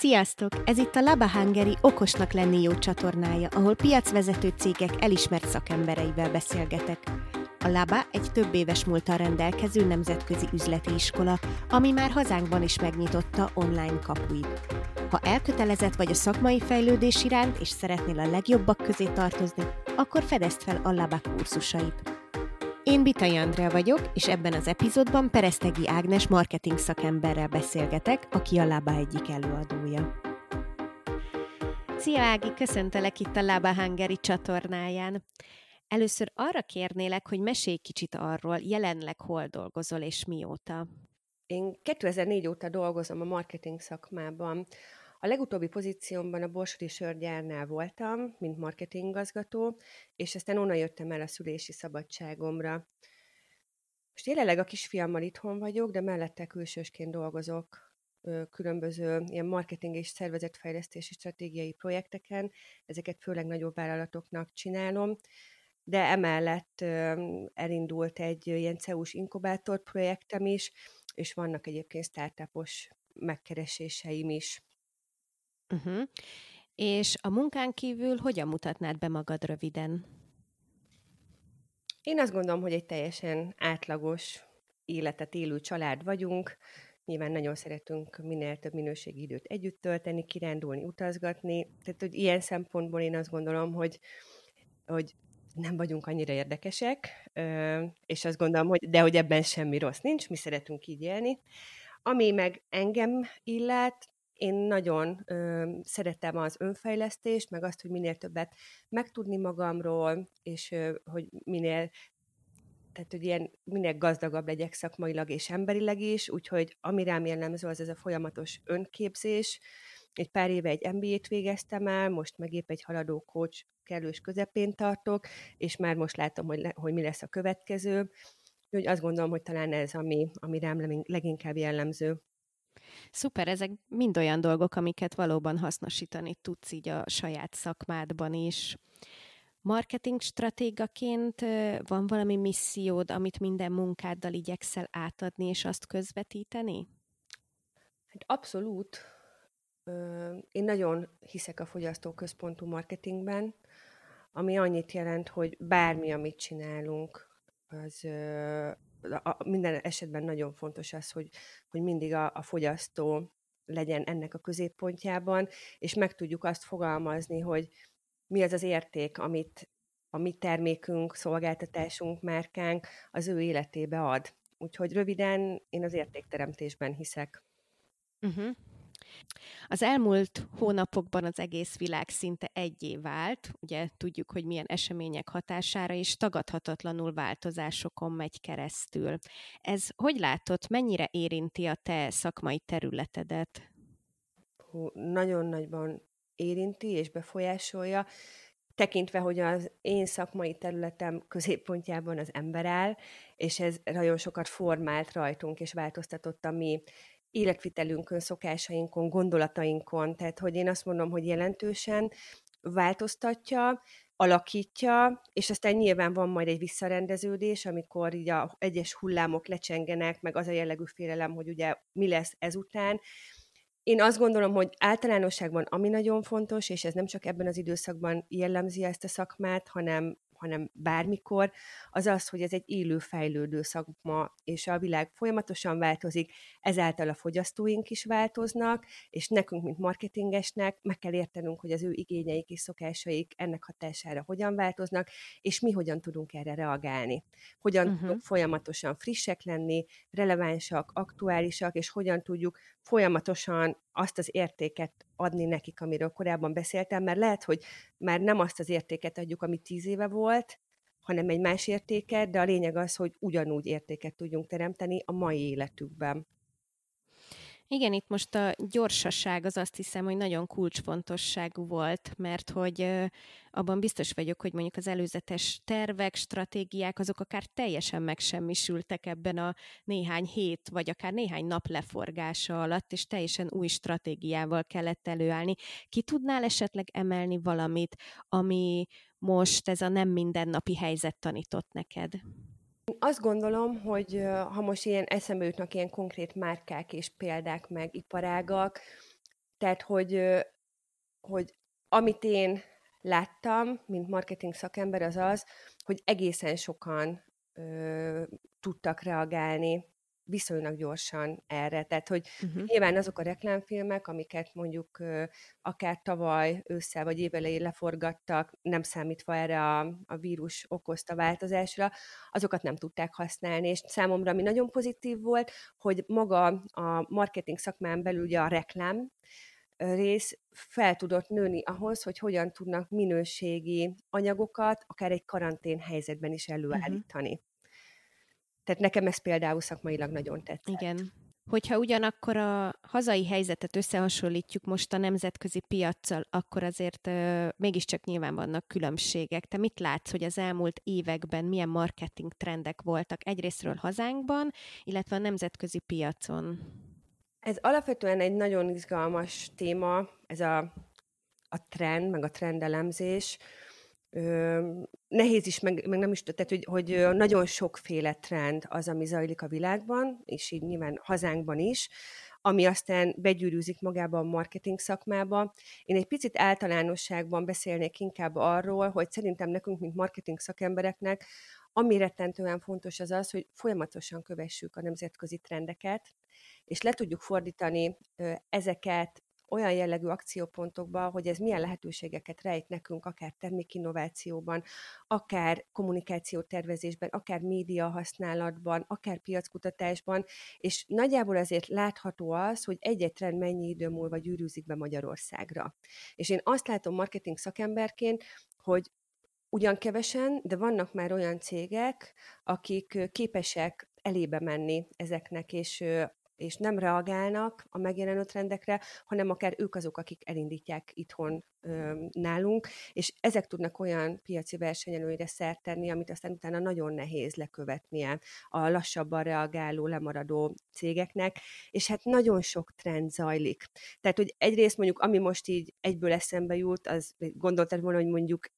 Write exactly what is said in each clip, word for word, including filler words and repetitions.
Sziasztok! Ez itt a Laba Hungary okosnak lenni jó csatornája, ahol piacvezető cégek elismert szakembereivel beszélgetek. A Laba egy több éves múlttal rendelkező nemzetközi üzleti iskola, ami már hazánkban is megnyitotta online kapuit. Ha elkötelezett vagy a szakmai fejlődés iránt, és szeretnél a legjobbak közé tartozni, akkor fedezd fel a Laba kurzusait. Én Bitay Andrea vagyok, és ebben az epizódban Perestegi Ágnes marketing szakemberrel beszélgetek, aki a Laba egyik előadója. Szia Ági, köszöntelek itt a Laba Hungary csatornáján. Először arra kérnélek, hogy mesélj kicsit arról, jelenleg hol dolgozol és mióta. Én kétezer-négy óta dolgozom a marketing szakmában. A legutóbbi pozíciómban a Borsodi Sörgyárnál voltam, mint marketingigazgató, és aztán onnan jöttem el a szülési szabadságomra. Most jelenleg a kisfiammal itthon vagyok, de mellette külsősként dolgozok különböző ilyen marketing és szervezetfejlesztési stratégiai projekteken, ezeket főleg nagyobb vállalatoknak csinálom, de emellett elindult egy ilyen cé e u es inkubátor projektem is, és vannak egyébként startupos megkereséseim is. Uh-huh. És a munkán kívül hogyan mutatnád be magad röviden? Én azt gondolom, hogy egy teljesen átlagos életet élő család vagyunk. Nyilván nagyon szeretünk minél több minőségi időt együtt tölteni, kirándulni, utazgatni. Tehát, hogy ilyen szempontból én azt gondolom, hogy, hogy nem vagyunk annyira érdekesek, és azt gondolom, hogy de hogy ebben semmi rossz nincs, mi szeretünk így élni. Ami meg engem illet, én nagyon ö, szeretem az önfejlesztést, meg azt, hogy minél többet megtudni magamról, és ö, hogy minél, tehát, hogy ilyen, minél gazdagabb legyek szakmailag és emberileg is, úgyhogy ami rám jellemző, az ez a folyamatos önképzés. Egy pár éve egy em bé ét végeztem el, most meg épp egy haladó coach kellős közepén tartok, és már most látom, hogy, le, hogy mi lesz a következő. Úgyhogy azt gondolom, hogy talán ez, ami, ami rám leginkább jellemző. Szuper, ezek mind olyan dolgok, amiket valóban hasznosítani tudsz így a saját szakmádban is. Marketing stratégaként van valami missziód, amit minden munkáddal igyekszel átadni és azt közvetíteni? Hát abszolút. Én nagyon hiszek a fogyasztóközpontú marketingben, ami annyit jelent, hogy bármi, amit csinálunk, az... minden esetben nagyon fontos az, hogy, hogy mindig a, a fogyasztó legyen ennek a középpontjában, és meg tudjuk azt fogalmazni, hogy mi az az érték, amit a mi termékünk, szolgáltatásunk, márkánk az ő életébe ad. Úgyhogy röviden én az értékteremtésben hiszek. Uh-huh. Az elmúlt hónapokban az egész világ szinte egyé vált, ugye tudjuk, hogy milyen események hatására és tagadhatatlanul változásokon megy keresztül. Ez hogy látod, mennyire érinti a te szakmai területedet? Hú, nagyon nagyban érinti és befolyásolja, tekintve, hogy az én szakmai területem középpontjában az ember áll, és ez nagyon sokat formált rajtunk és változtatott a mi életvitelünkön, szokásainkon, gondolatainkon, tehát hogy én azt mondom, hogy jelentősen változtatja, alakítja, és aztán nyilván van majd egy visszarendeződés, amikor így a egyes hullámok lecsengenek, meg az a jellegű félelem, hogy ugye mi lesz ezután. Én azt gondolom, hogy általánosságban ami nagyon fontos, és ez nem csak ebben az időszakban jellemzi ezt a szakmát, hanem hanem bármikor, az az, hogy ez egy élő, fejlődő szakma, és a világ folyamatosan változik, ezáltal a fogyasztóink is változnak, és nekünk, mint marketingesnek meg kell értenünk, hogy az ő igényeik és szokásaik ennek hatására hogyan változnak, és mi hogyan tudunk erre reagálni. Hogyan uh-huh. tudunk folyamatosan frissek lenni, relevánsak, aktuálisak, és hogyan tudjuk folyamatosan azt az értéket adni nekik, amiről korábban beszéltem, mert lehet, hogy már nem azt az értéket adjuk, ami tíz éve volt, hanem egy más értéket, de a lényeg az, hogy ugyanúgy értéket tudjunk teremteni a mai életükben. Igen, itt most a gyorsaság az azt hiszem, hogy nagyon kulcsfontosságú volt, mert hogy abban biztos vagyok, hogy mondjuk az előzetes tervek, stratégiák, azok akár teljesen megsemmisültek ebben a néhány hét, vagy akár néhány nap leforgása alatt, és teljesen új stratégiával kellett előállni. Ki tudnál esetleg emelni valamit, ami most ez a nem mindennapi helyzet tanított neked? Azt gondolom, hogy ha most ilyen eszembe jutnak ilyen konkrét márkák és példák meg iparágak, Tehát, hogy, hogy amit én láttam, mint marketing szakember, az az, hogy egészen sokan ö, tudtak reagálni viszonylag gyorsan erre. Tehát, hogy uh-huh. nyilván azok a reklámfilmek, amiket mondjuk ö, akár tavaly ősszel vagy évelején leforgattak, nem számítva erre a, a vírus okozta változásra, azokat nem tudták használni. És számomra, ami nagyon pozitív volt, hogy maga a marketing szakmán belül ugye a reklám rész fel tudott nőni ahhoz, hogy hogyan tudnak minőségi anyagokat akár egy karantén helyzetben is előállítani. Uh-huh. Tehát nekem ez például szakmailag nagyon tetszett. Igen. Hogyha ugyanakkor a hazai helyzetet összehasonlítjuk most a nemzetközi piaccal, akkor azért ö, mégiscsak nyilván vannak különbségek. Te mit látsz, hogy az elmúlt években milyen marketing trendek voltak egyrészről hazánkban, illetve a nemzetközi piacon? Ez alapvetően egy nagyon izgalmas téma, ez a, a trend, meg a trendelemzés. Ö, nehéz is, meg, meg nem is, tehát, hogy, hogy nagyon sokféle trend az, ami zajlik a világban, és így nyilván hazánkban is, ami aztán begyűrűzik magába a marketing szakmába. Én egy picit általánosságban beszélnék inkább arról, hogy szerintem nekünk, mint marketing szakembereknek, ami rettentően fontos az az, hogy folyamatosan kövessük a nemzetközi trendeket, és le tudjuk fordítani ezeket olyan jellegű akciópontokba, hogy ez milyen lehetőségeket rejt nekünk, akár termékinnovációban, akár kommunikációtervezésben, akár média használatban, akár piackutatásban, és nagyjából azért látható az, hogy egy-egy trend mennyi idő múlva gyűrűzik be Magyarországra. És én azt látom marketing szakemberként, hogy ugyan kevesen, de vannak már olyan cégek, akik képesek elébe menni ezeknek, és és nem reagálnak a megjelenő trendekre, hanem akár ők azok, akik elindítják itthon ö, nálunk, és ezek tudnak olyan piaci versenyelőnyre szert tenni, amit aztán utána nagyon nehéz lekövetnie a lassabban reagáló, lemaradó cégeknek, és hát nagyon sok trend zajlik. Tehát, hogy egyrészt mondjuk, ami most így egyből eszembe jut, az gondoltad volna, hogy mondjuk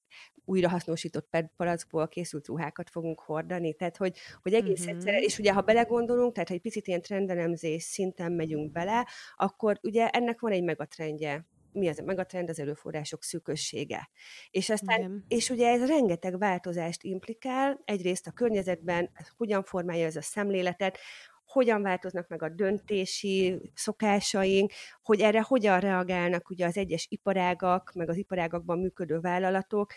újrahasznosított palackból készült ruhákat fogunk hordani, tehát hogy, hogy egész uh-huh. egyszerűen, és ugye ha belegondolunk, tehát ha egy picit ilyen trendelemzés szinten megyünk bele, akkor ugye ennek van egy megatrendje. Mi az a megatrend? Az erőforrások szűkössége. És aztán, igen. és ugye ez rengeteg változást implikál, egyrészt a környezetben, hogyan formálja ez a szemléletet, hogyan változnak meg a döntési szokásaink, hogy erre hogyan reagálnak ugye az egyes iparágak, meg az iparágakban működő vállalatok,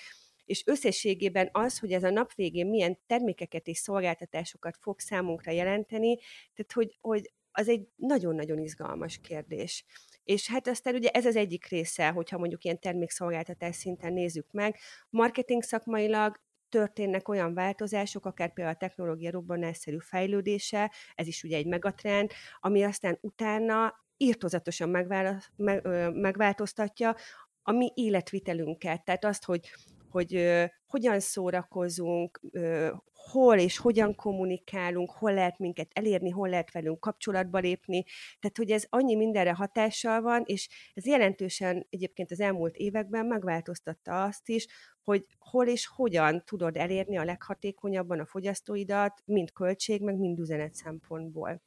és összességében az, hogy ez a nap végén milyen termékeket és szolgáltatásokat fog számunkra jelenteni, tehát hogy, hogy az egy nagyon-nagyon izgalmas kérdés. És hát aztán ugye ez az egyik része, hogyha mondjuk ilyen termékszolgáltatás szinten nézzük meg, marketing szakmailag történnek olyan változások, akár például a technológia robbanásszerű fejlődése, ez is ugye egy megatrend, ami aztán utána írtózatosan megvála- meg, ö, megváltoztatja a mi életvitelünket. Tehát azt, hogy, hogy ö, hogyan szórakozunk, ö, hol és hogyan kommunikálunk, hol lehet minket elérni, hol lehet velünk kapcsolatba lépni. Tehát, hogy ez annyi mindenre hatással van, és ez jelentősen egyébként az elmúlt években megváltoztatta azt is, hogy hol és hogyan tudod elérni a leghatékonyabban a fogyasztóidat, mind költség, meg mind üzenet szempontból.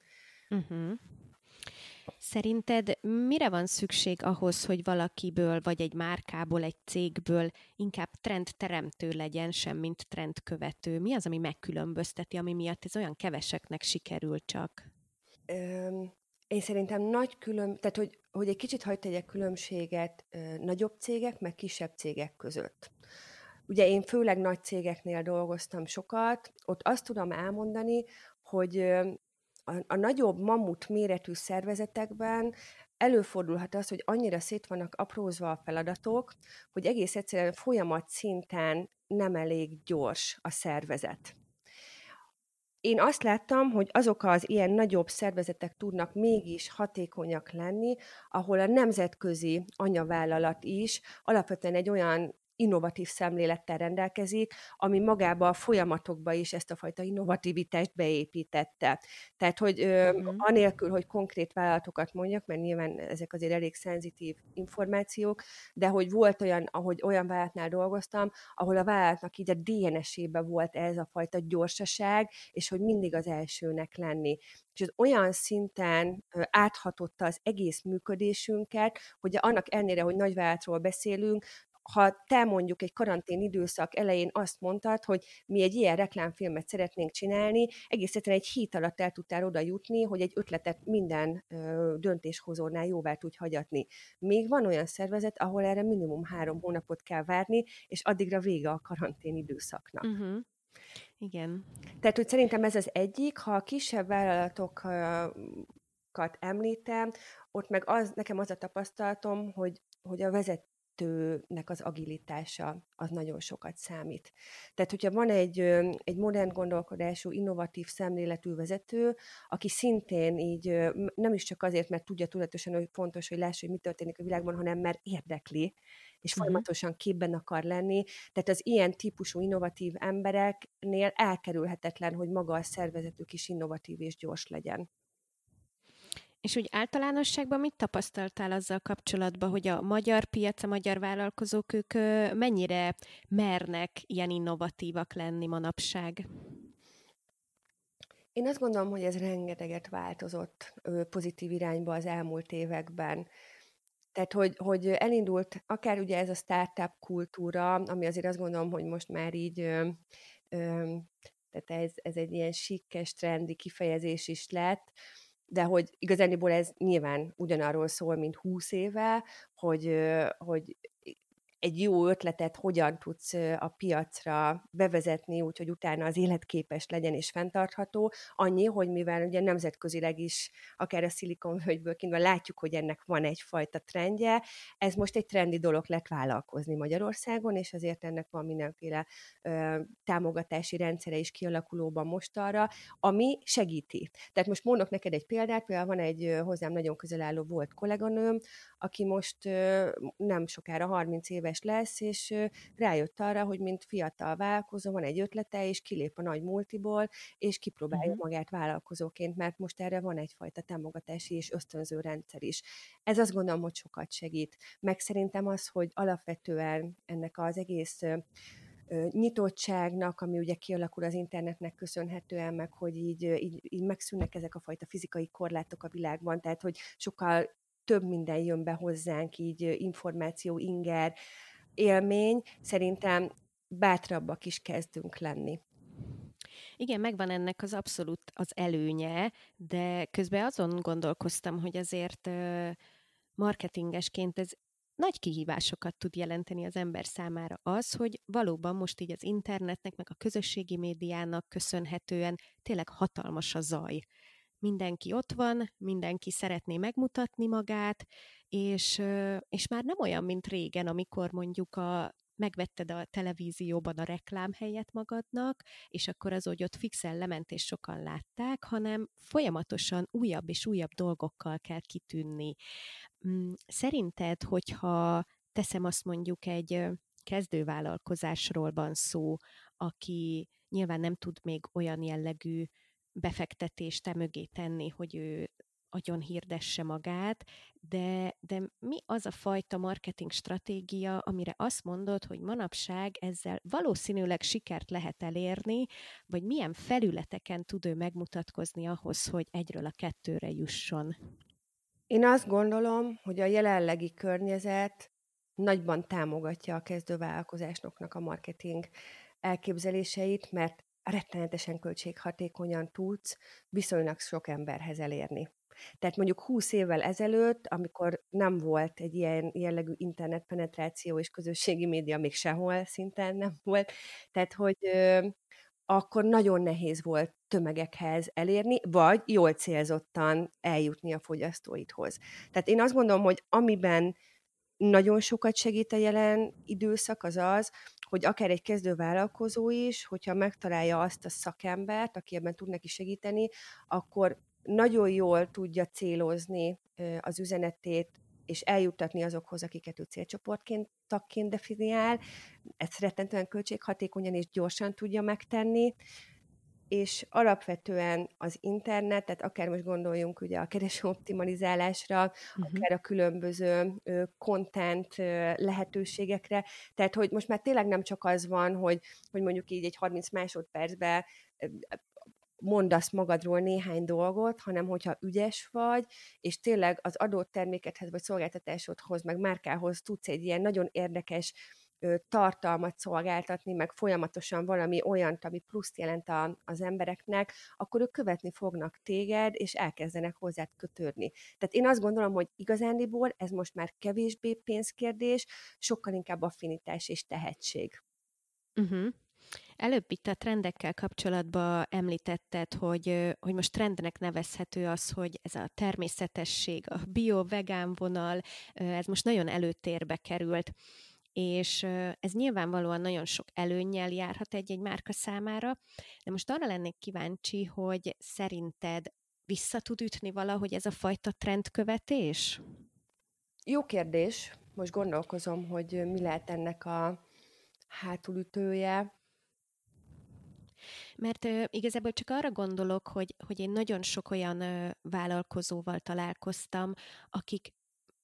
Uh-huh. Szerinted mire van szükség ahhoz, hogy valakiből, vagy egy márkából, egy cégből inkább trendteremtő legyen, sem mint trendkövető? Mi az, ami megkülönbözteti, ami miatt ez olyan keveseknek sikerül csak? Um. Én szerintem nagy különbség, tehát hogy, hogy egy kicsit hagyj tegyek különbséget ö, nagyobb cégek, meg kisebb cégek között. Ugye én főleg nagy cégeknél dolgoztam sokat, ott azt tudom elmondani, hogy ö, a, a nagyobb mamut méretű szervezetekben előfordulhat az, hogy annyira szét vannak aprózva a feladatok, hogy egész egyszerűen folyamat szinten nem elég gyors a szervezet. Én azt láttam, hogy azok az ilyen nagyobb szervezetek tudnak mégis hatékonyak lenni, ahol a nemzetközi anyavállalat is alapvetően egy olyan innovatív szemlélettel rendelkezik, ami magába a folyamatokba is ezt a fajta innovativitást beépítette. Tehát, hogy uh-huh. anélkül, hogy konkrét vállalatokat mondjak, mert nyilván ezek azért elég szenzitív információk, de hogy volt olyan, ahogy olyan vállalatnál dolgoztam, ahol a vállalatnak így a dé en es-ébe volt ez a fajta gyorsaság, és hogy mindig az elsőnek lenni. És az olyan szinten áthatotta az egész működésünket, hogy annak ellenére, hogy nagyvállalatról beszélünk, ha te mondjuk egy karantén időszak elején azt mondtad, hogy mi egy ilyen reklámfilmet szeretnénk csinálni, egész egyszerűen egy hét alatt el tudtál oda jutni, hogy egy ötletet minden ö, döntéshozónál jóvá tudj hagyatni. Még van olyan szervezet, ahol erre minimum három hónapot kell várni, és addigra vége a karantén időszaknak. Uh-huh. Igen. Tehát, hogy szerintem ez az egyik, ha a kisebb vállalatokat említem, ott meg az, nekem az a tapasztalatom, hogy, hogy a vezet nek az agilitása az nagyon sokat számít. Tehát, hogyha van egy, egy modern gondolkodású, innovatív szemléletű vezető, aki szintén így nem is csak azért, mert tudja tudatosan, hogy fontos, hogy lássa, hogy mi történik a világban, hanem mert érdekli, és folyamatosan képben akar lenni. Tehát az ilyen típusú innovatív embereknél elkerülhetetlen, hogy maga a szervezetük is innovatív és gyors legyen. És úgy általánosságban mit tapasztaltál azzal kapcsolatban, hogy a magyar piac, a magyar vállalkozók, ők mennyire mernek ilyen innovatívak lenni manapság? Én azt gondolom, hogy ez rengeteget változott pozitív irányba az elmúlt években. Tehát, hogy, hogy elindult akár ugye ez a startup kultúra, ami azért azt gondolom, hogy most már így... Ö, ö, tehát ez, ez egy ilyen sikkes, trendi kifejezés is lett, de hogy igazániból ez nyilván ugyanarról szól, mint húsz éve, hogy, hogy egy jó ötletet hogyan tudsz a piacra bevezetni, úgyhogy utána az életképes legyen és fenntartható. Annyi, hogy mivel ugye nemzetközileg is, akár a Szilikonvölgyből kintben látjuk, hogy ennek van egyfajta trendje, ez most egy trendi dolog lett vállalkozni Magyarországon, és azért ennek van mindenféle ö, támogatási rendszere is kialakulóban mostanra, ami segíti. Tehát most mondok neked egy példát, például van egy hozzám nagyon közel álló volt kolléganőm, aki most ö, nem sokára harminc éve lesz, és rájött arra, hogy mint fiatal vállalkozó van egy ötlete, és kilép a nagy multiból, és kipróbálja uh-huh. magát vállalkozóként, mert most erre van egyfajta támogatási és ösztönző rendszer is. Ez azt gondolom, hogy sokat segít. Meg szerintem az, hogy alapvetően ennek az egész nyitottságnak, ami ugye kialakul az internetnek köszönhetően, meg hogy így, így, így megszűnnek ezek a fajta fizikai korlátok a világban, tehát hogy sokkal több minden jön be hozzánk, így információ, inger, élmény, szerintem bátrabbak is kezdünk lenni. Igen, megvan ennek az abszolút az előnye, de közben azon gondolkoztam, hogy azért marketingesként ez nagy kihívásokat tud jelenteni az ember számára az, hogy valóban most így az internetnek, meg a közösségi médiának köszönhetően tényleg hatalmas a zaj. Mindenki ott van, mindenki szeretné megmutatni magát, és, és már nem olyan, mint régen, amikor mondjuk a, megvetted a televízióban a reklám helyet magadnak, és akkor az, hogy ott fixen lement, és sokan látták, hanem folyamatosan újabb és újabb dolgokkal kell kitűnni. Szerinted, hogyha teszem azt mondjuk egy kezdővállalkozásról van szó, aki nyilván nem tud még olyan jellegű befektetést te mögé tenni, hogy ő agyon hirdesse magát, de, de mi az a fajta marketing stratégia, amire azt mondod, hogy manapság ezzel valószínűleg sikert lehet elérni, vagy milyen felületeken tud ő megmutatkozni ahhoz, hogy egyről a kettőre jusson? Én azt gondolom, hogy a jelenlegi környezet nagyban támogatja a kezdővállalkozásoknak a marketing elképzeléseit, mert rettenetesen költséghatékonyan tudsz viszonylag sok emberhez elérni. Tehát mondjuk húsz évvel ezelőtt, amikor nem volt egy ilyen jellegű internetpenetráció és közösségi média, még sehol szinten nem volt, tehát hogy ö, akkor nagyon nehéz volt tömegekhez elérni, vagy jól célzottan eljutni a fogyasztóidhoz. Tehát én azt gondolom, hogy amiben nagyon sokat segít a jelen időszak az az, hogy akár egy kezdővállalkozó is, hogyha megtalálja azt a szakembert, aki ebben tud neki segíteni, akkor nagyon jól tudja célozni az üzenetét és eljuttatni azokhoz, akiket ő célcsoportként, tagként definiál, ezt rettentően költséghatékonyan és gyorsan tudja megtenni, és alapvetően az internet, tehát akár most gondoljunk ugye a kereső optimalizálásra, uh-huh. akár a különböző content lehetőségekre, tehát hogy most már tényleg nem csak az van, hogy, hogy mondjuk így egy harminc másodpercben mondasz magadról néhány dolgot, hanem hogyha ügyes vagy, és tényleg az adott termékedhez vagy szolgáltatásodhoz, meg márkához tudsz egy ilyen nagyon érdekes tartalmat szolgáltatni, meg folyamatosan valami olyant, ami pluszt jelent a, az embereknek, akkor ők követni fognak téged, és elkezdenek hozzád kötődni. Tehát én azt gondolom, hogy igazándiból ez most már kevésbé pénzkérdés, sokkal inkább affinitás és tehetség. Uh-huh. Előbb itt a trendekkel kapcsolatban említetted, hogy, hogy most trendnek nevezhető az, hogy ez a természetesség, a bio-vegán vonal, ez most nagyon előtérbe került. És ez nyilvánvalóan nagyon sok előnnyel járhat egy-egy márka számára, de most arra lennék kíváncsi, hogy szerinted vissza tud ütni valahogy ez a fajta trendkövetés? Jó kérdés. Most gondolkozom, hogy mi lehet ennek a hátulütője. Mert ö, igazából csak arra gondolok, hogy, hogy én nagyon sok olyan ö, vállalkozóval találkoztam, akik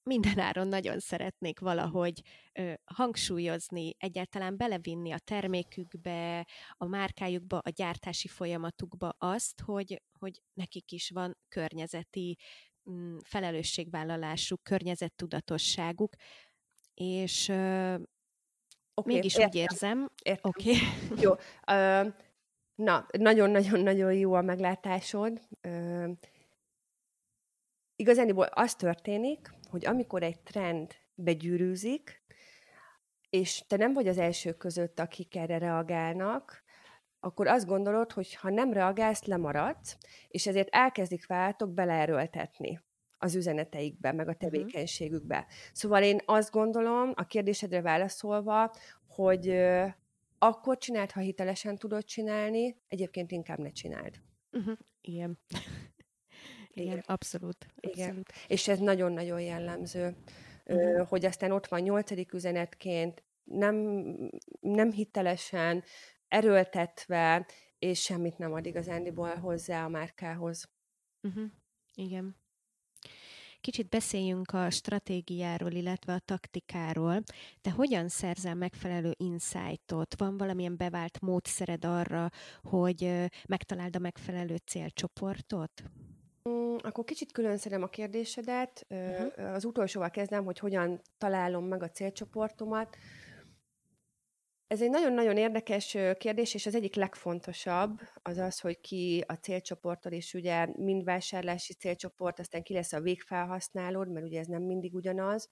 mindenáron nagyon szeretnék valahogy ö, hangsúlyozni, egyáltalán belevinni a termékükbe, a márkájukba, a gyártási folyamatukba azt, hogy, hogy nekik is van környezeti m, felelősségvállalásuk, környezettudatosságuk, és ö, okay, mégis értem, úgy érzem... Értem. Okay. Jó. Ö, na, nagyon-nagyon-nagyon jó a meglátásod. Ö, Igazániból az történik, hogy amikor egy trend begyűrűzik, és te nem vagy az elsők között, akik erre reagálnak, akkor azt gondolod, hogy ha nem reagálsz, lemaradsz, és ezért elkezdik váltok beleerőltetni az üzeneteikbe, meg a tevékenységükbe. Szóval én azt gondolom, a kérdésedre válaszolva, hogy akkor csináld, ha hitelesen tudod csinálni, egyébként inkább ne csináld. Uh-huh. Igen. Igen, Igen. Abszolút, abszolút. Igen. És ez nagyon-nagyon jellemző, uh-huh. hogy aztán ott van nyolcadik üzenetként, nem, nem hitelesen, erőltetve, és semmit nem ad igazándiból hozzá a márkához. Uh-huh. Igen. Kicsit beszéljünk a stratégiáról, illetve a taktikáról. Te hogyan szerzel megfelelő insightot? Van valamilyen bevált módszered arra, hogy megtaláld a megfelelő célcsoportot? Akkor kicsit külön szedem a kérdésedet. Uh-huh. Az utolsóval kezdem, hogy hogyan találom meg a célcsoportomat. Ez egy nagyon-nagyon érdekes kérdés, és az egyik legfontosabb az az, hogy ki a célcsoportod, és ugye mind vásárlási célcsoport, aztán ki lesz a végfelhasználód, mert ugye ez nem mindig ugyanaz.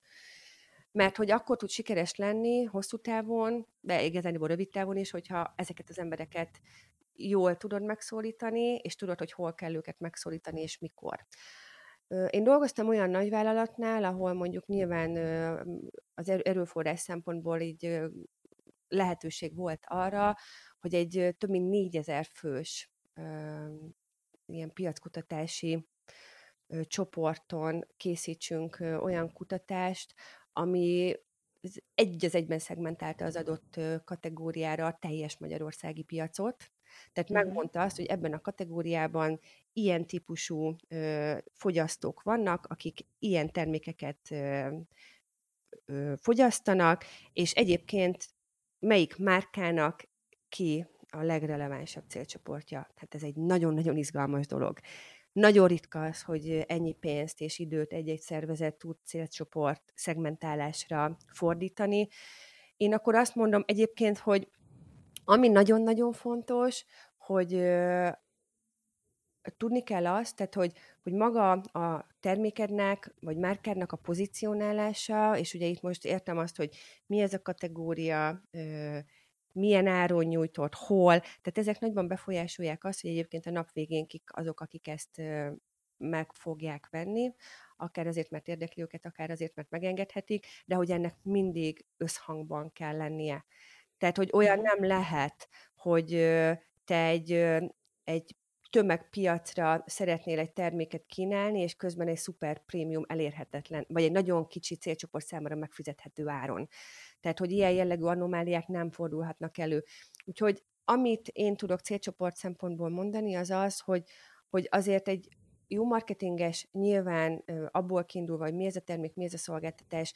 Mert hogy akkor tud sikeres lenni hosszú távon, de igazából rövid távon is, hogyha ezeket az embereket jól tudod megszólítani, és tudod, hogy hol kell őket megszólítani, és mikor. Én dolgoztam olyan nagyvállalatnál, ahol mondjuk nyilván az erőforrás szempontból így lehetőség volt arra, hogy egy több mint négyezer fős ilyen piackutatási csoporton készítsünk olyan kutatást, ami egy az egyben szegmentálta az adott kategóriára a teljes magyarországi piacot. Tehát megmondta azt, hogy ebben a kategóriában ilyen típusú ö, fogyasztók vannak, akik ilyen termékeket ö, ö, fogyasztanak, és egyébként melyik márkának ki a legrelevánsabb célcsoportja. Tehát ez egy nagyon-nagyon izgalmas dolog. Nagyon ritka az, hogy ennyi pénzt és időt egy-egy szervezet tud célcsoport szegmentálásra fordítani. Én akkor azt mondom egyébként, hogy ami nagyon-nagyon fontos, hogy ö, tudni kell azt, tehát hogy, hogy maga a termékednek, vagy márkádnak a pozícionálása, és ugye itt most értem azt, hogy mi ez a kategória, ö, milyen áron nyújtott, hol, tehát ezek nagyban befolyásolják azt, hogy egyébként a nap végén kik azok, akik ezt ö, meg fogják venni, akár azért, mert érdekli őket, akár azért, mert megengedhetik, de hogy ennek mindig összhangban kell lennie. Tehát, hogy olyan nem lehet, hogy te egy, egy tömegpiacra szeretnél egy terméket kínálni, és közben egy szuper prémium elérhetetlen, vagy egy nagyon kicsi célcsoport számára megfizethető áron. Tehát, hogy ilyen jellegű anomáliák nem fordulhatnak elő. Úgyhogy amit én tudok célcsoport szempontból mondani, az az, hogy, hogy azért egy jó marketinges nyilván abból kiindulva, hogy mi ez a termék, mi ez a szolgáltatás,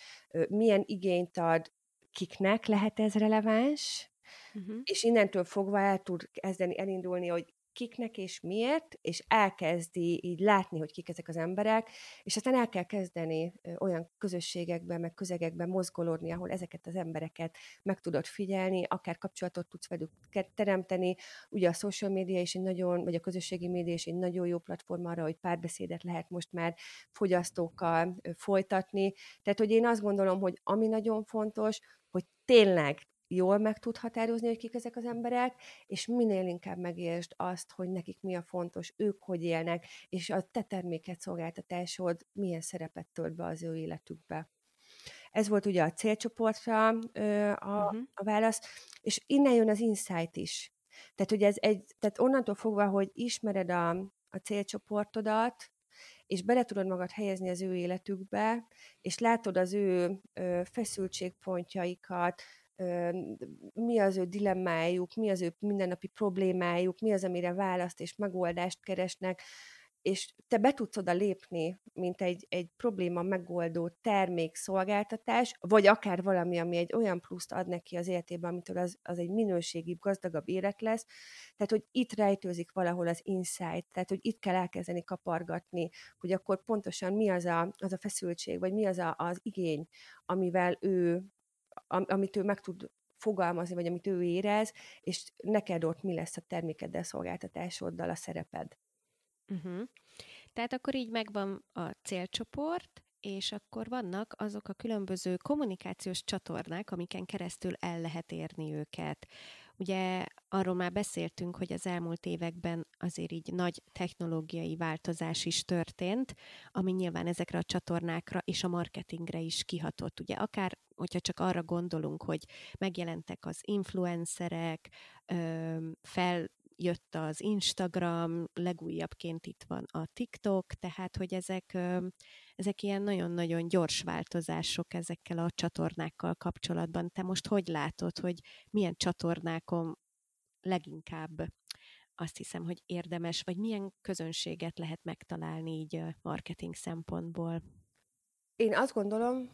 milyen igényt ad, kiknek lehet ez releváns, uh-huh. és innentől fogva el tud kezdeni elindulni, hogy kiknek és miért, és elkezdi így látni, hogy kik ezek az emberek, és aztán el kell kezdeni olyan közösségekben, meg közegekben mozgolódni, ahol ezeket az embereket meg tudod figyelni, akár kapcsolatot tudsz velük teremteni. Ugye a social media is egy nagyon, vagy a közösségi média is egy nagyon jó platform arra, hogy párbeszédet lehet most már fogyasztókkal folytatni. Tehát, hogy én azt gondolom, hogy ami nagyon fontos, hogy tényleg jól meg tud határozni, hogy kik ezek az emberek, és minél inkább megértsd azt, hogy nekik mi a fontos, ők hogy élnek, és a te terméket, szolgáltatásod milyen szerepet tölt be az ő életükbe. Ez volt ugye a célcsoportra ö, a, uh-huh. a válasz, és innen jön az insight is. Tehát, hogy ez egy, tehát onnantól fogva, hogy ismered a, a célcsoportodat, és bele tudod magad helyezni az ő életükbe, és látod az ő ö, feszültségpontjaikat, mi az ő dilemmájuk, mi az ő mindennapi problémájuk, mi az, amire választ és megoldást keresnek, és te be tudsz oda lépni, mint egy, egy probléma megoldó termékszolgáltatás, vagy akár valami, ami egy olyan pluszt ad neki az életében, amitől az, az egy minőségibb, gazdagabb élet lesz. Tehát, hogy itt rejtőzik valahol az insight, tehát, hogy itt kell elkezdeni kapargatni, hogy akkor pontosan mi az a, az a feszültség, vagy mi az a, az igény, amivel ő amit ő meg tud fogalmazni, vagy amit ő érez, és neked ott mi lesz a termékeddel, szolgáltatásoddal a szereped. Uh-huh. Tehát akkor így megvan a célcsoport, és akkor vannak azok a különböző kommunikációs csatornák, amiken keresztül el lehet érni őket. Ugye arról már beszéltünk, hogy az elmúlt években azért így nagy technológiai változás is történt, ami nyilván ezekre a csatornákra és a marketingre is kihatott. Ugye akár, hogyha csak arra gondolunk, hogy megjelentek az influencerek, feljött az Instagram, legújabbként itt van a TikTok, tehát hogy ezek, ezek ilyen nagyon-nagyon gyors változások ezekkel a csatornákkal kapcsolatban. Te most hogy látod, hogy milyen csatornákon leginkább azt hiszem, hogy érdemes, vagy milyen közönséget lehet megtalálni így marketing szempontból? Én azt gondolom,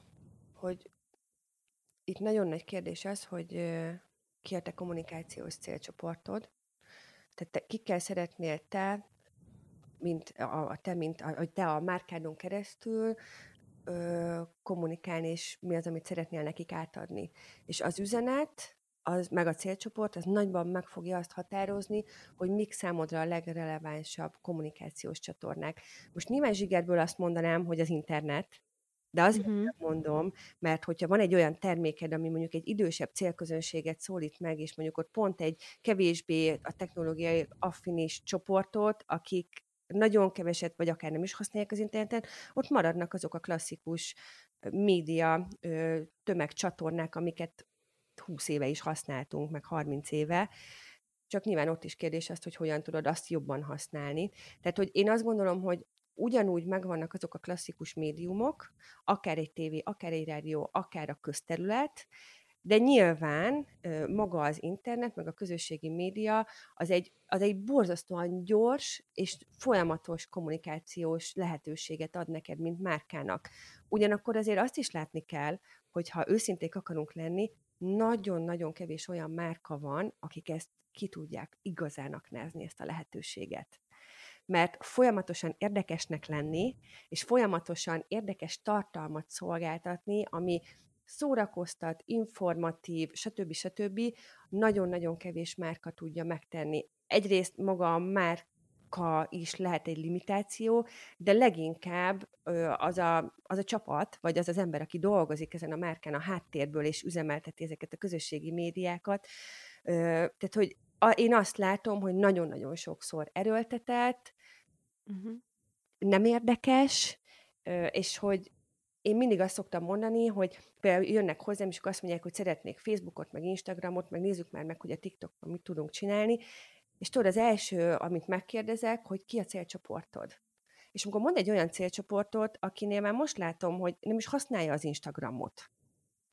hogy itt nagyon nagy kérdés az, hogy ki a te kommunikációs célcsoportod. Tehát te, kikkel szeretnél te, mint a, te, mint a, te a márkádon keresztül ö, kommunikálni, és mi az, amit szeretnél nekik átadni. És az üzenet, az, meg a célcsoport, az nagyban meg fogja azt határozni, hogy mik számodra a legrelevánsabb kommunikációs csatornák. Most nyilván zsigerből azt mondanám, hogy az internet, de azért uh-huh. mondom, mert hogyha van egy olyan terméked, ami mondjuk egy idősebb célközönséget szólít meg, és mondjuk ott pont egy kevésbé a technológiai affinis csoportot, akik nagyon keveset, vagy akár nem is használják az internetet, ott maradnak azok a klasszikus média tömegcsatornák, amiket húsz éve is használtunk, meg harminc éve. Csak nyilván ott is kérdés az, hogy hogyan tudod azt jobban használni. Tehát, hogy én azt gondolom, hogy ugyanúgy megvannak azok a klasszikus médiumok, akár egy tévé, akár egy rádió, akár a közterület, de nyilván maga az internet, meg a közösségi média az egy, az egy borzasztóan gyors és folyamatos kommunikációs lehetőséget ad neked, mint márkának. Ugyanakkor azért azt is látni kell, hogy ha őszinték akarunk lenni, nagyon-nagyon kevés olyan márka van, akik ezt ki tudják igazán aknázni, ezt a lehetőséget. Mert folyamatosan érdekesnek lenni, és folyamatosan érdekes tartalmat szolgáltatni, ami szórakoztat, informatív, stb. stb. Nagyon-nagyon kevés márka tudja megtenni. Egyrészt maga a márka is lehet egy limitáció, de leginkább az a, az a csapat, vagy az az ember, aki dolgozik ezen a márkán a háttérből, és üzemelteti ezeket a közösségi médiákat. Tehát, hogy én azt látom, hogy nagyon-nagyon sokszor erőltetett, uh-huh. nem érdekes, és hogy én mindig azt szoktam mondani, hogy például jönnek hozzám, és azt mondják, hogy szeretnék Facebookot, meg Instagramot, meg nézzük már meg, hogy a TikTokon mit tudunk csinálni, És tudod, az első, amit megkérdezek, hogy ki a célcsoportod. És amikor mond egy olyan célcsoportot, akinél már most látom, hogy nem is használja az Instagramot.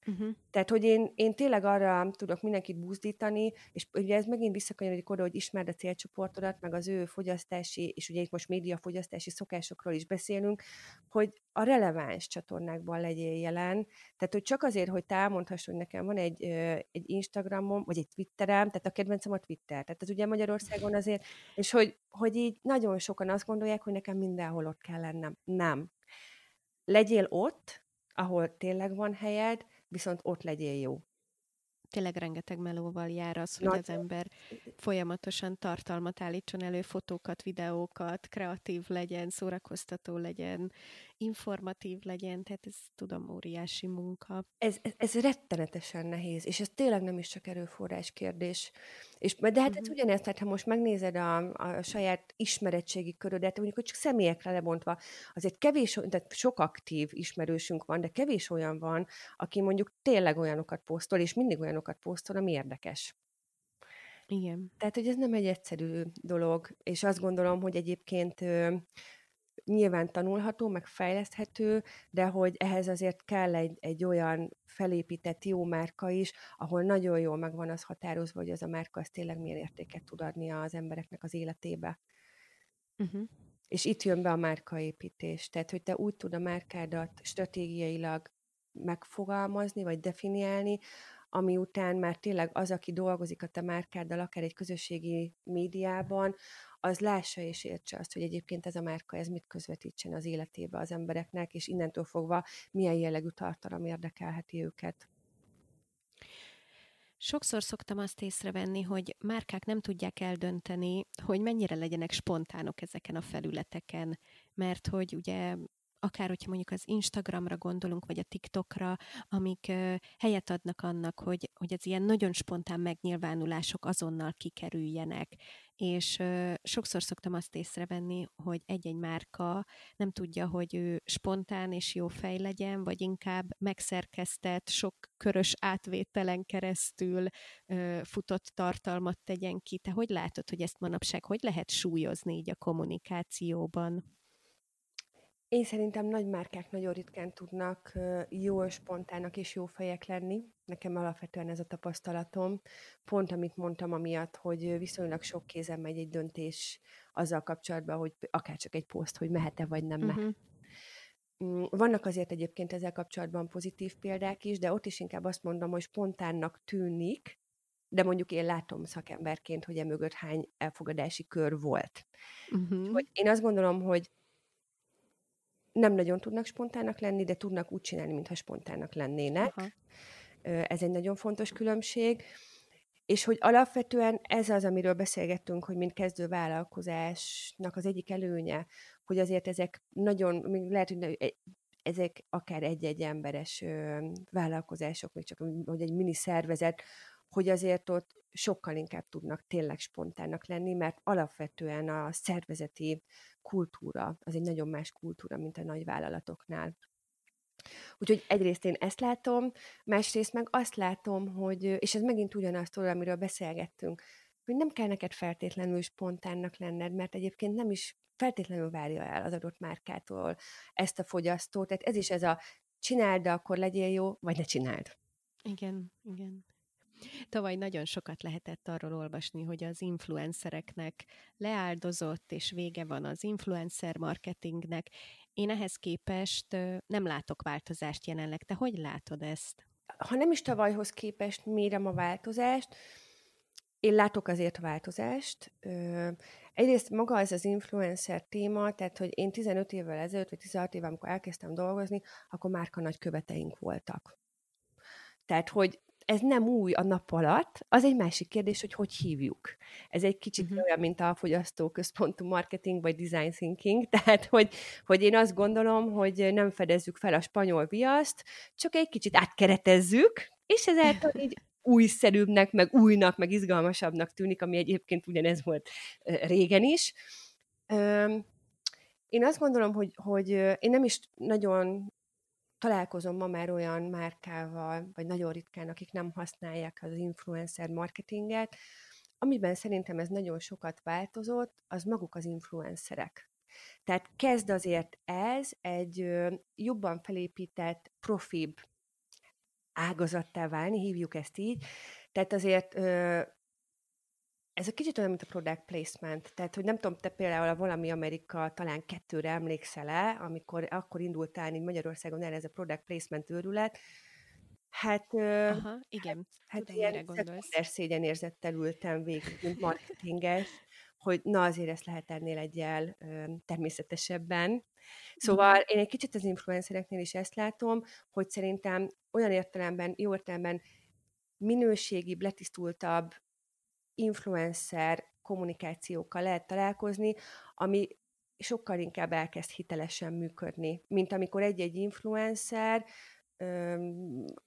Uh-huh. Tehát, hogy én, én tényleg arra tudok mindenkit buzdítani, és ugye ez megint visszakanyarodik oda, hogy ismerd a célcsoportodat, meg az ő fogyasztási, és ugye itt most médiafogyasztási szokásokról is beszélünk, hogy a releváns csatornákban legyél jelen. Tehát, hogy csak azért, hogy te elmondhass, hogy nekem van egy, egy Instagramom, vagy egy Twitterem, tehát a kedvencem a Twitter. Tehát ez ugye Magyarországon azért, és hogy, hogy így nagyon sokan azt gondolják, hogy nekem mindenhol ott kell lennem. Nem. Legyél ott, ahol tényleg van helyed, viszont ott legyél jó. Tényleg rengeteg melóval jár az, hogy az ember folyamatosan tartalmat állítson elő, fotókat, videókat, kreatív legyen, szórakoztató legyen, informatív legyen, tehát ez tudom, óriási munka. Ez, ez, ez rettenetesen nehéz, és ez tényleg nem is csak erőforrás kérdés. És, de hát uh-huh. ez ugyanezt, tehát ha most megnézed a, a saját ismeretségi körödet, mondjuk, hogy csak személyekre lebontva, azért kevés, tehát sok aktív ismerősünk van, de kevés olyan van, aki mondjuk tényleg olyanokat posztol, és mindig olyanokat posztol, ami érdekes. Igen. Tehát, hogy ez nem egy egyszerű dolog, és azt gondolom, hogy egyébként nyilván tanulható, meg fejleszthető, de hogy ehhez azért kell egy, egy olyan felépített jó márka is, ahol nagyon jól megvan az határozva, hogy az a márka az tényleg milyen értéket tud adni az embereknek az életébe. Uh-huh. És itt jön be a márkaépítés. Tehát, hogy te úgy tud a márkádat stratégiailag megfogalmazni, vagy definiálni, ami után már tényleg az, aki dolgozik a te márkáddal, akár egy közösségi médiában, az lássa és értse azt, hogy egyébként ez a márka, ez mit közvetítsen az életébe az embereknek, és innentől fogva milyen jellegű tartalom érdekelheti őket. Sokszor szoktam azt észrevenni, hogy márkák nem tudják eldönteni, hogy mennyire legyenek spontánok ezeken a felületeken, mert hogy ugye akár, hogyha mondjuk az Instagramra gondolunk, vagy a TikTokra, amik uh, helyet adnak annak, hogy, hogy az ilyen nagyon spontán megnyilvánulások azonnal kikerüljenek. És uh, sokszor szoktam azt észrevenni, hogy egy-egy márka nem tudja, hogy ő spontán és jó fej legyen, vagy inkább megszerkesztett, sok körös átvételen keresztül uh, futott tartalmat tegyen ki. Te hogy látod, hogy ezt manapság hogy lehet súlyozni így a kommunikációban? Én szerintem nagy márkák nagyon ritkán tudnak jól spontának és jó fejek lenni. Nekem alapvetően ez a tapasztalatom. Pont amit mondtam amiatt, hogy viszonylag sok kézen megy egy döntés azzal kapcsolatban, hogy akárcsak egy poszt, hogy mehet-e vagy nem mehet. Uh-huh. Vannak azért egyébként ezzel kapcsolatban pozitív példák is, de ott is inkább azt mondom, hogy spontánnak tűnik, de mondjuk én látom szakemberként, hogy emögött hány elfogadási kör volt. Uh-huh. Én azt gondolom, hogy nem nagyon tudnak spontánnak lenni, de tudnak úgy csinálni, mintha spontánnak lennének. Aha. Ez egy nagyon fontos különbség. És hogy alapvetően ez az, amiről beszélgettünk, hogy mint kezdő vállalkozásnak az egyik előnye, hogy azért ezek nagyon, lehet, hogy ezek akár egy-egy emberes vállalkozások, még csak hogy egy mini szervezet, hogy azért ott sokkal inkább tudnak tényleg spontánnak lenni, mert alapvetően a szervezeti kultúra, az egy nagyon más kultúra, mint a nagyvállalatoknál. Úgyhogy egyrészt én ezt látom, másrészt meg azt látom, hogy, és ez megint ugyanazt, amiről beszélgettünk, hogy nem kell neked feltétlenül spontánnak lenned, mert egyébként nem is feltétlenül várja el az adott márkától ezt a fogyasztót. Tehát ez is ez a csináld, de akkor legyél jó, vagy ne csináld. Igen, igen. Tavaly nagyon sokat lehetett arról olvasni, hogy az influencereknek leáldozott, és vége van az influencer marketingnek. Én ehhez képest nem látok változást jelenleg. Te hogy látod ezt? Ha nem is tavalyhoz képest mérem a változást, én látok azért változást. Egyrészt maga ez az influencer téma, tehát hogy én tizenöt évvel ezelőtt, vagy tizenhat évvel, amikor elkezdtem dolgozni, akkor márka nagy követeink voltak. Tehát, hogy ez nem új a nap alatt, az egy másik kérdés, hogy hogy hívjuk. Ez egy kicsit uh-huh. olyan, mint a fogyasztóközpontú marketing, vagy design thinking, tehát, hogy, hogy én azt gondolom, hogy nem fedezzük fel a spanyol viaszt, csak egy kicsit átkeretezzük, és ezáltal így újszerűbbnek, meg újnak, meg izgalmasabbnak tűnik, ami egyébként ugyanez volt régen is. Én azt gondolom, hogy, hogy én nem is nagyon találkozom ma már olyan márkával, vagy nagyon ritkán, akik nem használják az influencer marketinget, Amiben szerintem ez nagyon sokat változott, az maguk az influencerek. Tehát kezd azért ez egy jobban felépített, profibb ágazattá válni, hívjuk ezt így. Tehát azért ez egy kicsit olyan, mint a product placement. Tehát, hogy nem tudom, te például a Valami Amerika talán kettőre emlékszel-e, amikor akkor indultál így Magyarországon el ez a product placement őrület. Hát, Aha, igen. hát, hát ilyen szégyenérzettel ültem végig, mint marketinges, hogy na azért ezt lehet ennél egyel természetesebben. Szóval mm. én egy kicsit az influencereknél is ezt látom, hogy szerintem olyan értelemben, jó értelemben minőségibb, letisztultabb influencer kommunikációkkal lehet találkozni, ami sokkal inkább elkezd hitelesen működni, mint amikor egy-egy influencer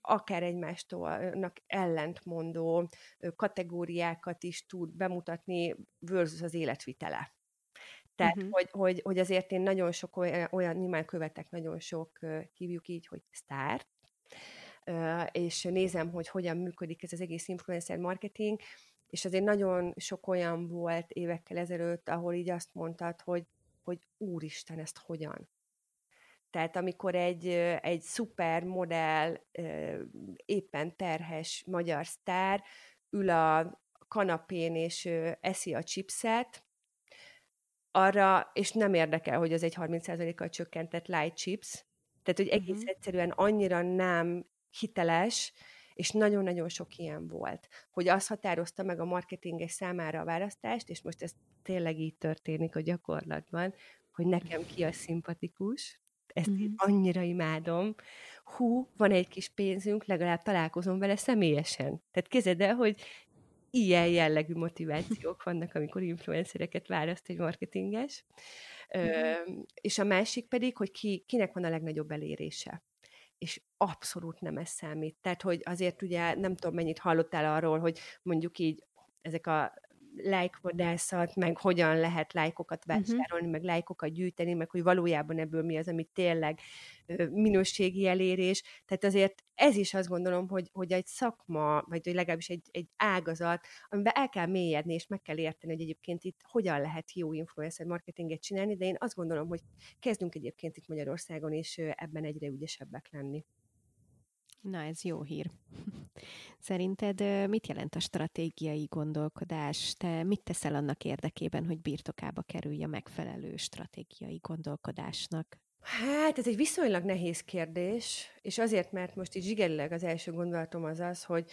akár egymástólnak ellentmondó kategóriákat is tud bemutatni versus az életvitele. Tehát, uh-huh. hogy, hogy, hogy azért én nagyon sok olyan, olyan nyilván követek, nagyon sok, hívjuk így, hogy sztár, és nézem, hogy hogyan működik ez az egész influencer marketing, és azért nagyon sok olyan volt évekkel ezelőtt, ahol így azt mondtad, hogy, hogy úristen, ezt hogyan? Tehát amikor egy, egy szupermodell, éppen terhes magyar sztár ül a kanapén és eszi a chipset, arra, és nem érdekel, hogy az egy harminc százalékkal csökkentett light chips, tehát hogy egész uh-huh. egyszerűen annyira nem hiteles, és nagyon-nagyon sok ilyen volt, hogy az határozta meg a marketinges számára a választást, és most ez tényleg így történik a gyakorlatban, hogy nekem ki a szimpatikus, ezt mm-hmm. én annyira imádom. Hú, van egy kis pénzünk, legalább találkozom vele személyesen. Tehát képzeld el, hogy ilyen jellegű motivációk vannak, amikor influencereket választ egy marketinges. Mm-hmm. Ö, és a másik pedig, hogy ki, kinek van a legnagyobb elérése. És abszolút nem ez számít. Tehát, hogy azért ugye nem tudom, mennyit hallottál arról, hogy mondjuk így ezek a like-vadászat, meg hogyan lehet lájkokat vásárolni, uh-huh. meg lájkokat gyűjteni, meg hogy valójában ebből mi az, ami tényleg minőségi elérés. Tehát azért ez is azt gondolom, hogy, hogy egy szakma, vagy hogy legalábbis egy, egy ágazat, amiben el kell mélyedni, és meg kell érteni, hogy egyébként itt hogyan lehet jó influencer marketinget csinálni, de én azt gondolom, hogy kezdünk egyébként itt Magyarországon is ebben egyre ügyesebbek lenni. Na, ez jó hír. Szerinted mit jelent a stratégiai gondolkodás? Te mit teszel annak érdekében, hogy birtokába kerülj a megfelelő stratégiai gondolkodásnak? Hát, ez egy viszonylag nehéz kérdés, és azért, mert most így zsigerileg az első gondolatom az az, hogy,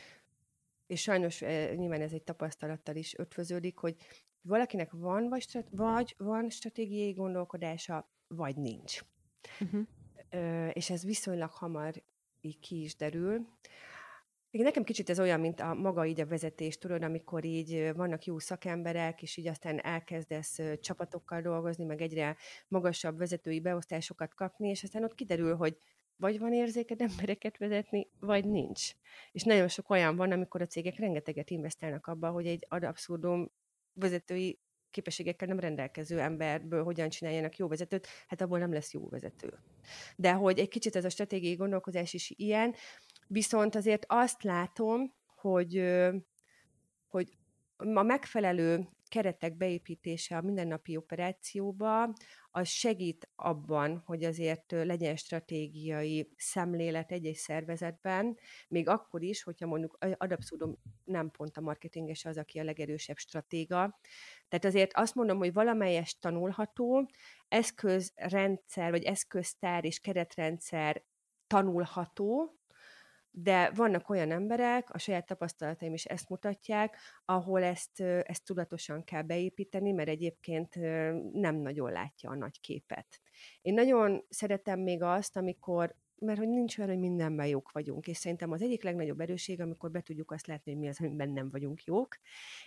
és sajnos nyilván ez egy tapasztalattal is ötvöződik, hogy valakinek van vagy, strat- vagy van stratégiai gondolkodása, vagy nincs. Uh-huh. Ö, és ez viszonylag hamar így ki is derül. Én nekem kicsit ez olyan, mint a maga így a vezetés, tudod, amikor így vannak jó szakemberek, és így aztán elkezdesz csapatokkal dolgozni, meg egyre magasabb vezetői beosztásokat kapni, és aztán ott kiderül, hogy vagy van érzéked embereket vezetni, vagy nincs. És nagyon sok olyan van, amikor a cégek rengeteget investálnak abba, hogy egy ad abszurdum vezetői képességekkel nem rendelkező emberből hogyan csináljanak jó vezetőt, hát abból nem lesz jó vezető. De hogy egy kicsit ez a stratégiai gondolkozás is ilyen, viszont azért azt látom, hogy, hogy a megfelelő keretek beépítése a mindennapi operációba, az segít abban, hogy azért legyen stratégiai szemlélet egy-egy szervezetben, még akkor is, hogyha mondjuk ad abszurdum nem pont a marketinges az, aki a legerősebb stratéga. Tehát azért azt mondom, hogy valamelyest tanulható, eszközrendszer, vagy eszköztár és keretrendszer tanulható, de vannak olyan emberek, a saját tapasztalataim is ezt mutatják, ahol ezt, ezt tudatosan kell beépíteni, mert egyébként nem nagyon látja a nagy képet. Én nagyon szeretem még azt, amikor, mert hogy nincs olyan, hogy mindenben jók vagyunk, és szerintem az egyik legnagyobb erőség, amikor be tudjuk azt látni, hogy mi az, amiben nem vagyunk jók,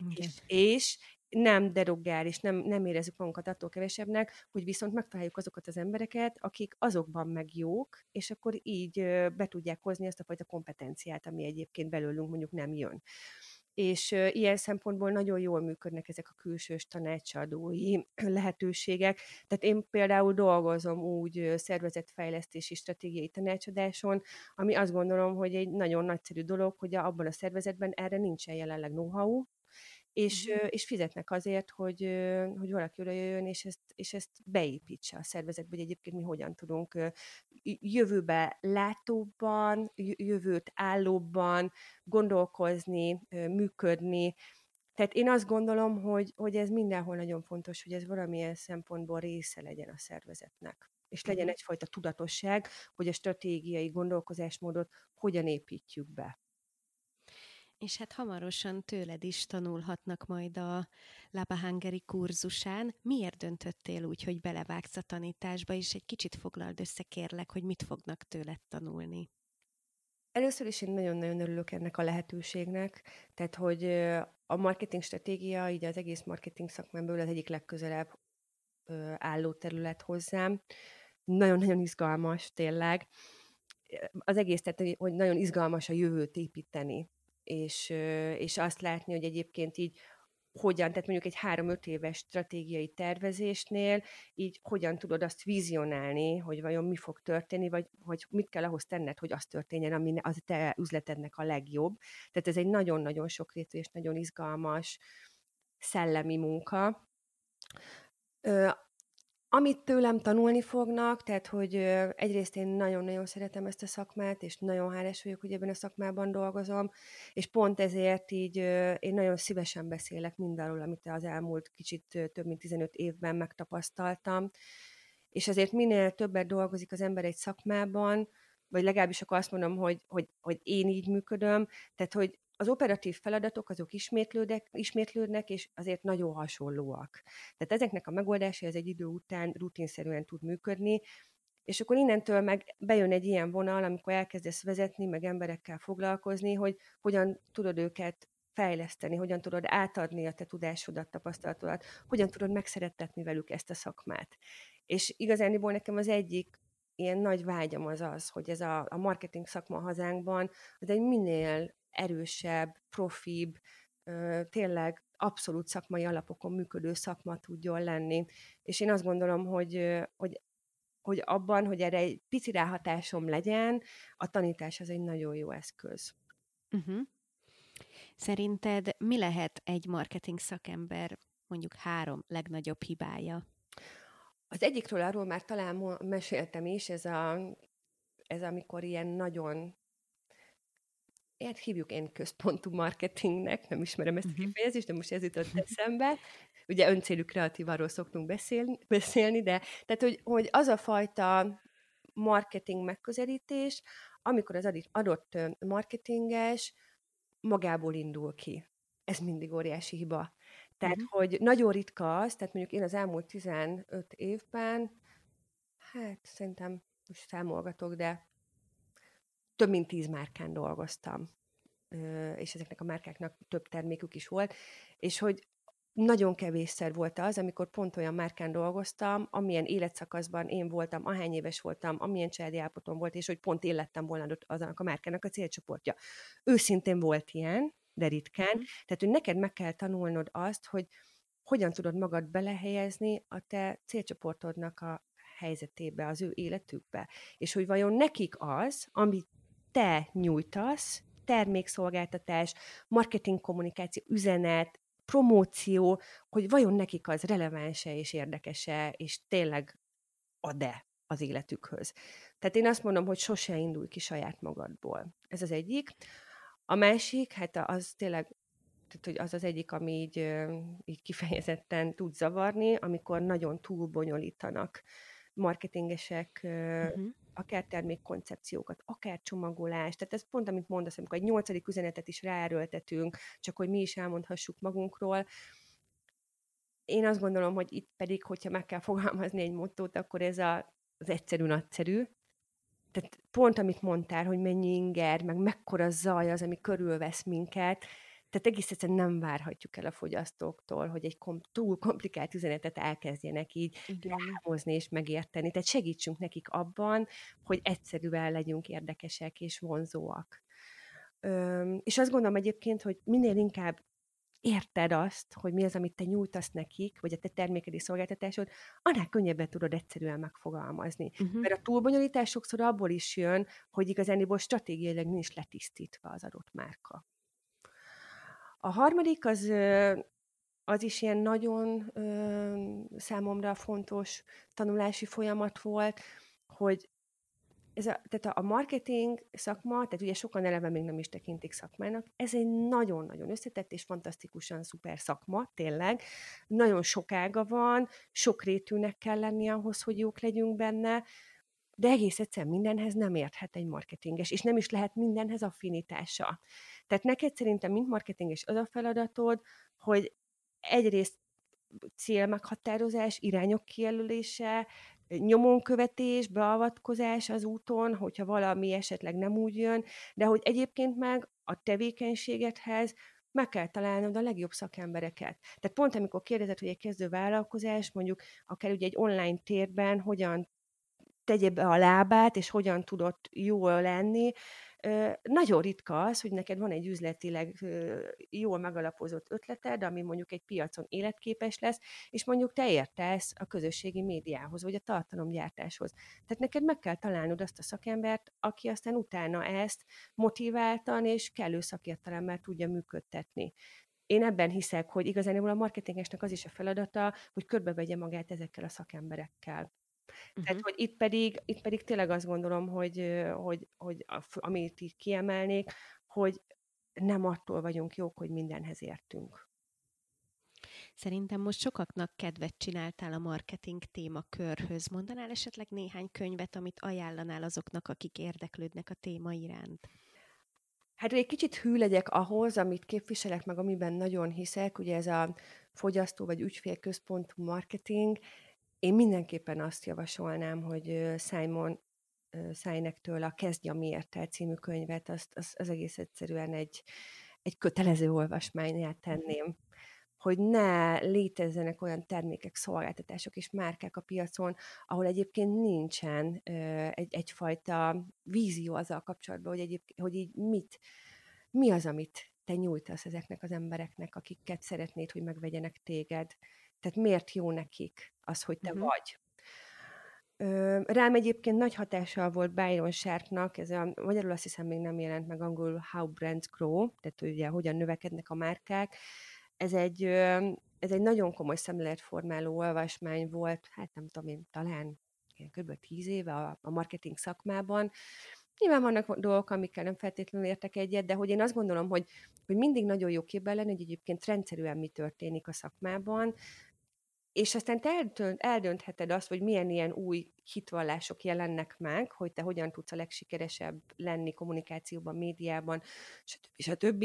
okay. és, és nem derogál, és nem, nem érezzük magunkat attól kevesebbnek, hogy viszont megtaláljuk azokat az embereket, akik azokban meg jók, és akkor így be tudják hozni azt a fajta kompetenciát, ami egyébként belőlünk mondjuk nem jön. És ilyen szempontból nagyon jól működnek ezek a külsős tanácsadói lehetőségek. Tehát én például dolgozom úgy szervezetfejlesztési stratégiai tanácsadáson, ami azt gondolom, hogy egy nagyon nagyszerű dolog, hogy abban a szervezetben erre nincsen jelenleg know-how, és, uh-huh. és fizetnek azért, hogy, hogy valaki oda jöjjön, és ezt, és ezt beépítse a szervezetbe, hogy egyébként mi hogyan tudunk jövőbe látóbban, jövőt állóbban gondolkozni, működni. Tehát én azt gondolom, hogy, hogy ez mindenhol nagyon fontos, hogy ez valamilyen szempontból része legyen a szervezetnek. És legyen egyfajta tudatosság, hogy a stratégiai gondolkozásmódot hogyan építjük be. És hát hamarosan tőled is tanulhatnak majd a Laba Hungary kurzusán. Miért döntöttél úgy, hogy belevágsz a tanításba, és egy kicsit foglald össze, kérlek, hogy mit fognak tőled tanulni? Először is én nagyon-nagyon örülök ennek a lehetőségnek, tehát hogy a marketing stratégia, így az egész marketing szakmából az egyik legközelebb álló terület hozzám. Nagyon-nagyon izgalmas, tényleg. Az egész, tehát hogy nagyon izgalmas a jövőt építeni, és, és azt látni, hogy egyébként így hogyan, tehát mondjuk egy három-öt éves stratégiai tervezésnél így hogyan tudod azt vizionálni, hogy vajon mi fog történni, vagy hogy mit kell ahhoz tenned, hogy az történjen, ami az te üzletednek a legjobb. Tehát ez egy nagyon-nagyon sokrétű és nagyon izgalmas szellemi munka. Ö, amit tőlem tanulni fognak, tehát hogy egyrészt én nagyon-nagyon szeretem ezt a szakmát, és nagyon hálás vagyok, hogy ebben a szakmában dolgozom, és pont ezért így én nagyon szívesen beszélek mindarról, amit az elmúlt kicsit több mint tizenöt évben megtapasztaltam, és azért minél többet dolgozik az ember egy szakmában, vagy legalábbis akkor azt mondom, hogy, hogy, hogy én így működöm, tehát hogy az operatív feladatok azok ismétlődnek, ismétlődnek, és azért nagyon hasonlóak. Tehát ezeknek a megoldása ez egy idő után rutinszerűen tud működni, és akkor innentől meg bejön egy ilyen vonal, amikor elkezdesz vezetni, meg emberekkel foglalkozni, hogy hogyan tudod őket fejleszteni, hogyan tudod átadni a te tudásodat, tapasztalatodat, hogyan tudod megszerettetni velük ezt a szakmát. És igazániból nekem az egyik ilyen nagy vágyam az az, hogy ez a, a marketing szakma hazánkban az egy minél erősebb, profibb, tényleg abszolút szakmai alapokon működő szakma tudjon lenni. És én azt gondolom, hogy, hogy, hogy abban, hogy erre egy pici ráhatásom legyen, a tanítás az egy nagyon jó eszköz. Uh-huh. Szerinted mi lehet egy marketing szakember mondjuk három legnagyobb hibája? Az egyikről arról már talán meséltem is, ez, a, ez amikor ilyen nagyon... Ilyet hívjuk én központú marketingnek, nem ismerem ezt a kifejezést, de most ez jutott eszembe. Ugye öncélű kreatívarról szoktunk beszélni, beszélni de tehát, hogy, hogy az a fajta marketing megközelítés, amikor az adott marketinges magából indul ki. Ez mindig óriási hiba. Tehát, uh-huh. hogy nagyon ritka az, tehát mondjuk én az elmúlt tizenöt évben, hát szerintem most számolgatok, de több mint tíz márkán dolgoztam, és ezeknek a márkáknak több termékük is volt, és hogy nagyon kevésszer volt az, amikor pont olyan márkán dolgoztam, amilyen életszakaszban én voltam, ahány éves voltam, amilyen családi állapotom volt, és hogy pont én lettem volna azonnak a márkának a célcsoportja. Őszintén volt ilyen, de ritkán, tehát hogy neked meg kell tanulnod azt, hogy hogyan tudod magad belehelyezni a te célcsoportodnak a helyzetébe, az ő életükbe, és hogy vajon nekik az, amit te nyújtasz, termékszolgáltatás, marketing kommunikáció, üzenet, promóció, hogy vajon nekik az releváns-e és érdekes-e, és tényleg ad-e az életükhöz. Tehát én azt mondom, hogy sose indulj ki saját magadból. Ez az egyik. A másik, hát az tényleg, tehát, hogy az az egyik, ami így, így kifejezetten tud zavarni, amikor nagyon túlbonyolítanak marketingesek, uh-huh. akár termékkoncepciókat, akár csomagolást, tehát ez pont, amit mondasz, amikor egy nyolcadik üzenetet is ráerőltetünk, csak hogy mi is elmondhassuk magunkról. Én azt gondolom, hogy itt pedig, hogyha meg kell fogalmazni egy mottót, akkor ez a, az egyszerű-nagyszerű. Tehát pont, amit mondtál, hogy mennyi inger, meg mekkora zaj az, ami körülvesz minket, tehát egész egyszerűen nem várhatjuk el a fogyasztóktól, hogy egy kom- túl komplikált üzenetet elkezdjenek így ráhozni és megérteni. Tehát segítsünk nekik abban, hogy egyszerűen legyünk érdekesek és vonzóak. Üm, és azt gondolom egyébként, hogy minél inkább érted azt, hogy mi az, amit te nyújtasz nekik, vagy a te termékedi szolgáltatásod, annál könnyebben tudod egyszerűen megfogalmazni. Uh-huh. Mert a túlbonyolítás sokszor abból is jön, hogy igazániból stratégiailag nincs letisztítva az adott márka. A harmadik az, az is ilyen nagyon számomra fontos tanulási folyamat volt, hogy ez a, tehát a marketing szakma, tehát ugye sokan eleve még nem is tekintik szakmának, ez egy nagyon-nagyon összetett és fantasztikusan szuper szakma, tényleg. Nagyon sok ága van, sokrétűnek kell lenni ahhoz, hogy jók legyünk benne, de egész egyszerűen mindenhez nem érthet egy marketinges, és nem is lehet mindenhez affinitása. Tehát neked szerintem, mint marketinges, az a feladatod, hogy egyrészt célmeghatározás, irányok kijelölése, nyomonkövetés, beavatkozás az úton, hogyha valami esetleg nem úgy jön, de hogy egyébként meg a tevékenységedhez meg kell találnod a legjobb szakembereket. Tehát pont amikor kérdezed, hogy egy kezdő vállalkozás, mondjuk akár ugye egy online térben hogyan tegye be a lábát, és hogyan tudott jól lenni. Nagyon ritka az, hogy neked van egy üzletileg jól megalapozott ötleted, ami mondjuk egy piacon életképes lesz, és mondjuk te értesz a közösségi médiához, vagy a tartalomgyártáshoz. Tehát neked meg kell találnod azt a szakembert, aki aztán utána ezt motiváltan és kellő szakértelemmel tudja működtetni. Én ebben hiszek, hogy igazán a marketingesnek az is a feladata, hogy körbevegye magát ezekkel a szakemberekkel. Tehát, uh-huh. hogy itt pedig, itt pedig tényleg azt gondolom, hogy, hogy, hogy a, amit így kiemelnék, hogy nem attól vagyunk jók, hogy mindenhez értünk. Szerintem most sokaknak kedvet csináltál a marketing témakörhöz. Mondanál esetleg néhány könyvet, amit ajánlanál azoknak, akik érdeklődnek a téma iránt? Hát, hogy egy kicsit hű legyek ahhoz, amit képviselek, meg amiben nagyon hiszek, ugye ez a fogyasztó vagy ügyfélközpontú marketing. Én mindenképpen azt javasolnám, hogy Simon Sinektől a Kezdj a miértel című könyvet, azt, az, az egész egyszerűen egy, egy kötelező olvasmányát tenném. Hogy ne létezzenek olyan termékek, szolgáltatások és márkák a piacon, ahol egyébként nincsen egy, egyfajta vízió azzal kapcsolatban, hogy, egyébként, hogy így mit, mi az, amit te nyújtasz ezeknek az embereknek, akiket szeretnéd, hogy megvegyenek téged. Tehát miért jó nekik az, hogy te uh-huh. vagy. Rám egyébként nagy hatással volt Byron Sharpnak, ez a, magyarul azt hiszem még nem jelent meg, angolul How Brands Grow, tehát ugye hogyan növekednek a márkák. Ez egy, ez egy nagyon komoly szemléletformáló olvasmány volt, hát nem tudom én, talán kb. tíz éve a, a marketing szakmában. Nyilván vannak dolgok, amikkel nem feltétlenül értek egyet, de hogy én azt gondolom, hogy, hogy mindig nagyon jó képben lenni, hogy egyébként rendszerűen mi történik a szakmában, és aztán te eldöntheted azt, hogy milyen ilyen új hitvallások jelennek meg, hogy te hogyan tudsz a legsikeresebb lenni kommunikációban, médiában, stb.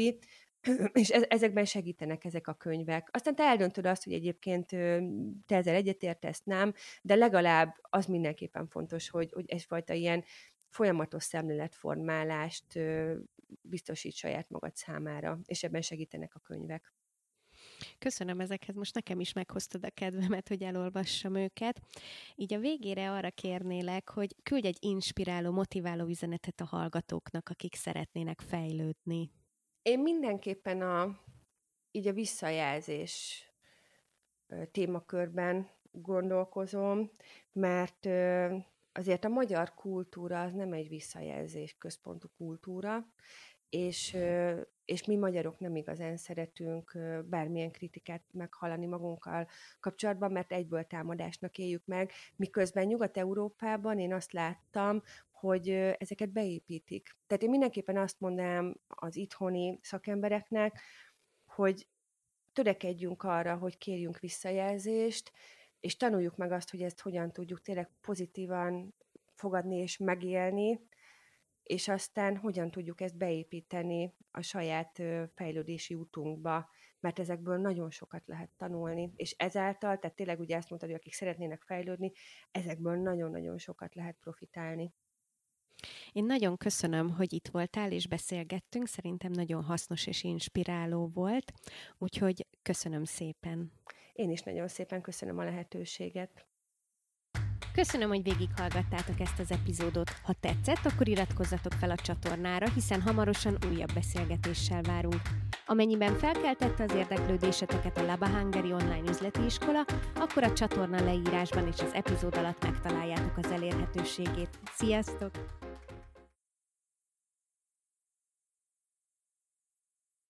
És ezekben segítenek ezek a könyvek. Aztán te eldöntöd azt, hogy egyébként te ezzel egyetértesz, nem, de legalább az mindenképpen fontos, hogy, hogy egyfajta ilyen folyamatos szemléletformálást biztosít saját magad számára, és ebben segítenek a könyvek. Köszönöm ezekhez, most nekem is meghoztad a kedvemet, hogy elolvassam őket. Így a végére arra kérnélek, hogy küldj egy inspiráló, motiváló üzenetet a hallgatóknak, akik szeretnének fejlődni. Én mindenképpen a, így a visszajelzés témakörben gondolkozom, mert azért a magyar kultúra az nem egy visszajelzés központú kultúra, és, és mi magyarok nem igazán szeretünk bármilyen kritikát meghallani magunkkal kapcsolatban, mert egyből támadásnak éljük meg. Miközben Nyugat-Európában én azt láttam, hogy ezeket beépítik. Tehát én mindenképpen azt mondanám az itthoni szakembereknek, hogy törekedjünk arra, hogy kérjünk visszajelzést, és tanuljuk meg azt, hogy ezt hogyan tudjuk tényleg pozitívan fogadni és megélni, és aztán hogyan tudjuk ezt beépíteni a saját fejlődési útunkba, mert ezekből nagyon sokat lehet tanulni, és ezáltal, tehát tényleg ugye azt mondtad, hogy akik szeretnének fejlődni, ezekből nagyon-nagyon sokat lehet profitálni. Én nagyon köszönöm, hogy itt voltál és beszélgettünk, szerintem nagyon hasznos és inspiráló volt, úgyhogy köszönöm szépen. Én is nagyon szépen köszönöm a lehetőséget. Köszönöm, hogy végighallgattátok ezt az epizódot. Ha tetszett, akkor iratkozzatok fel a csatornára, hiszen hamarosan újabb beszélgetéssel várunk. Amennyiben felkeltette az érdeklődéseteket a Laba Hungary online üzleti iskola, akkor a csatorna leírásban és az epizód alatt megtaláljátok az elérhetőségét. Sziasztok!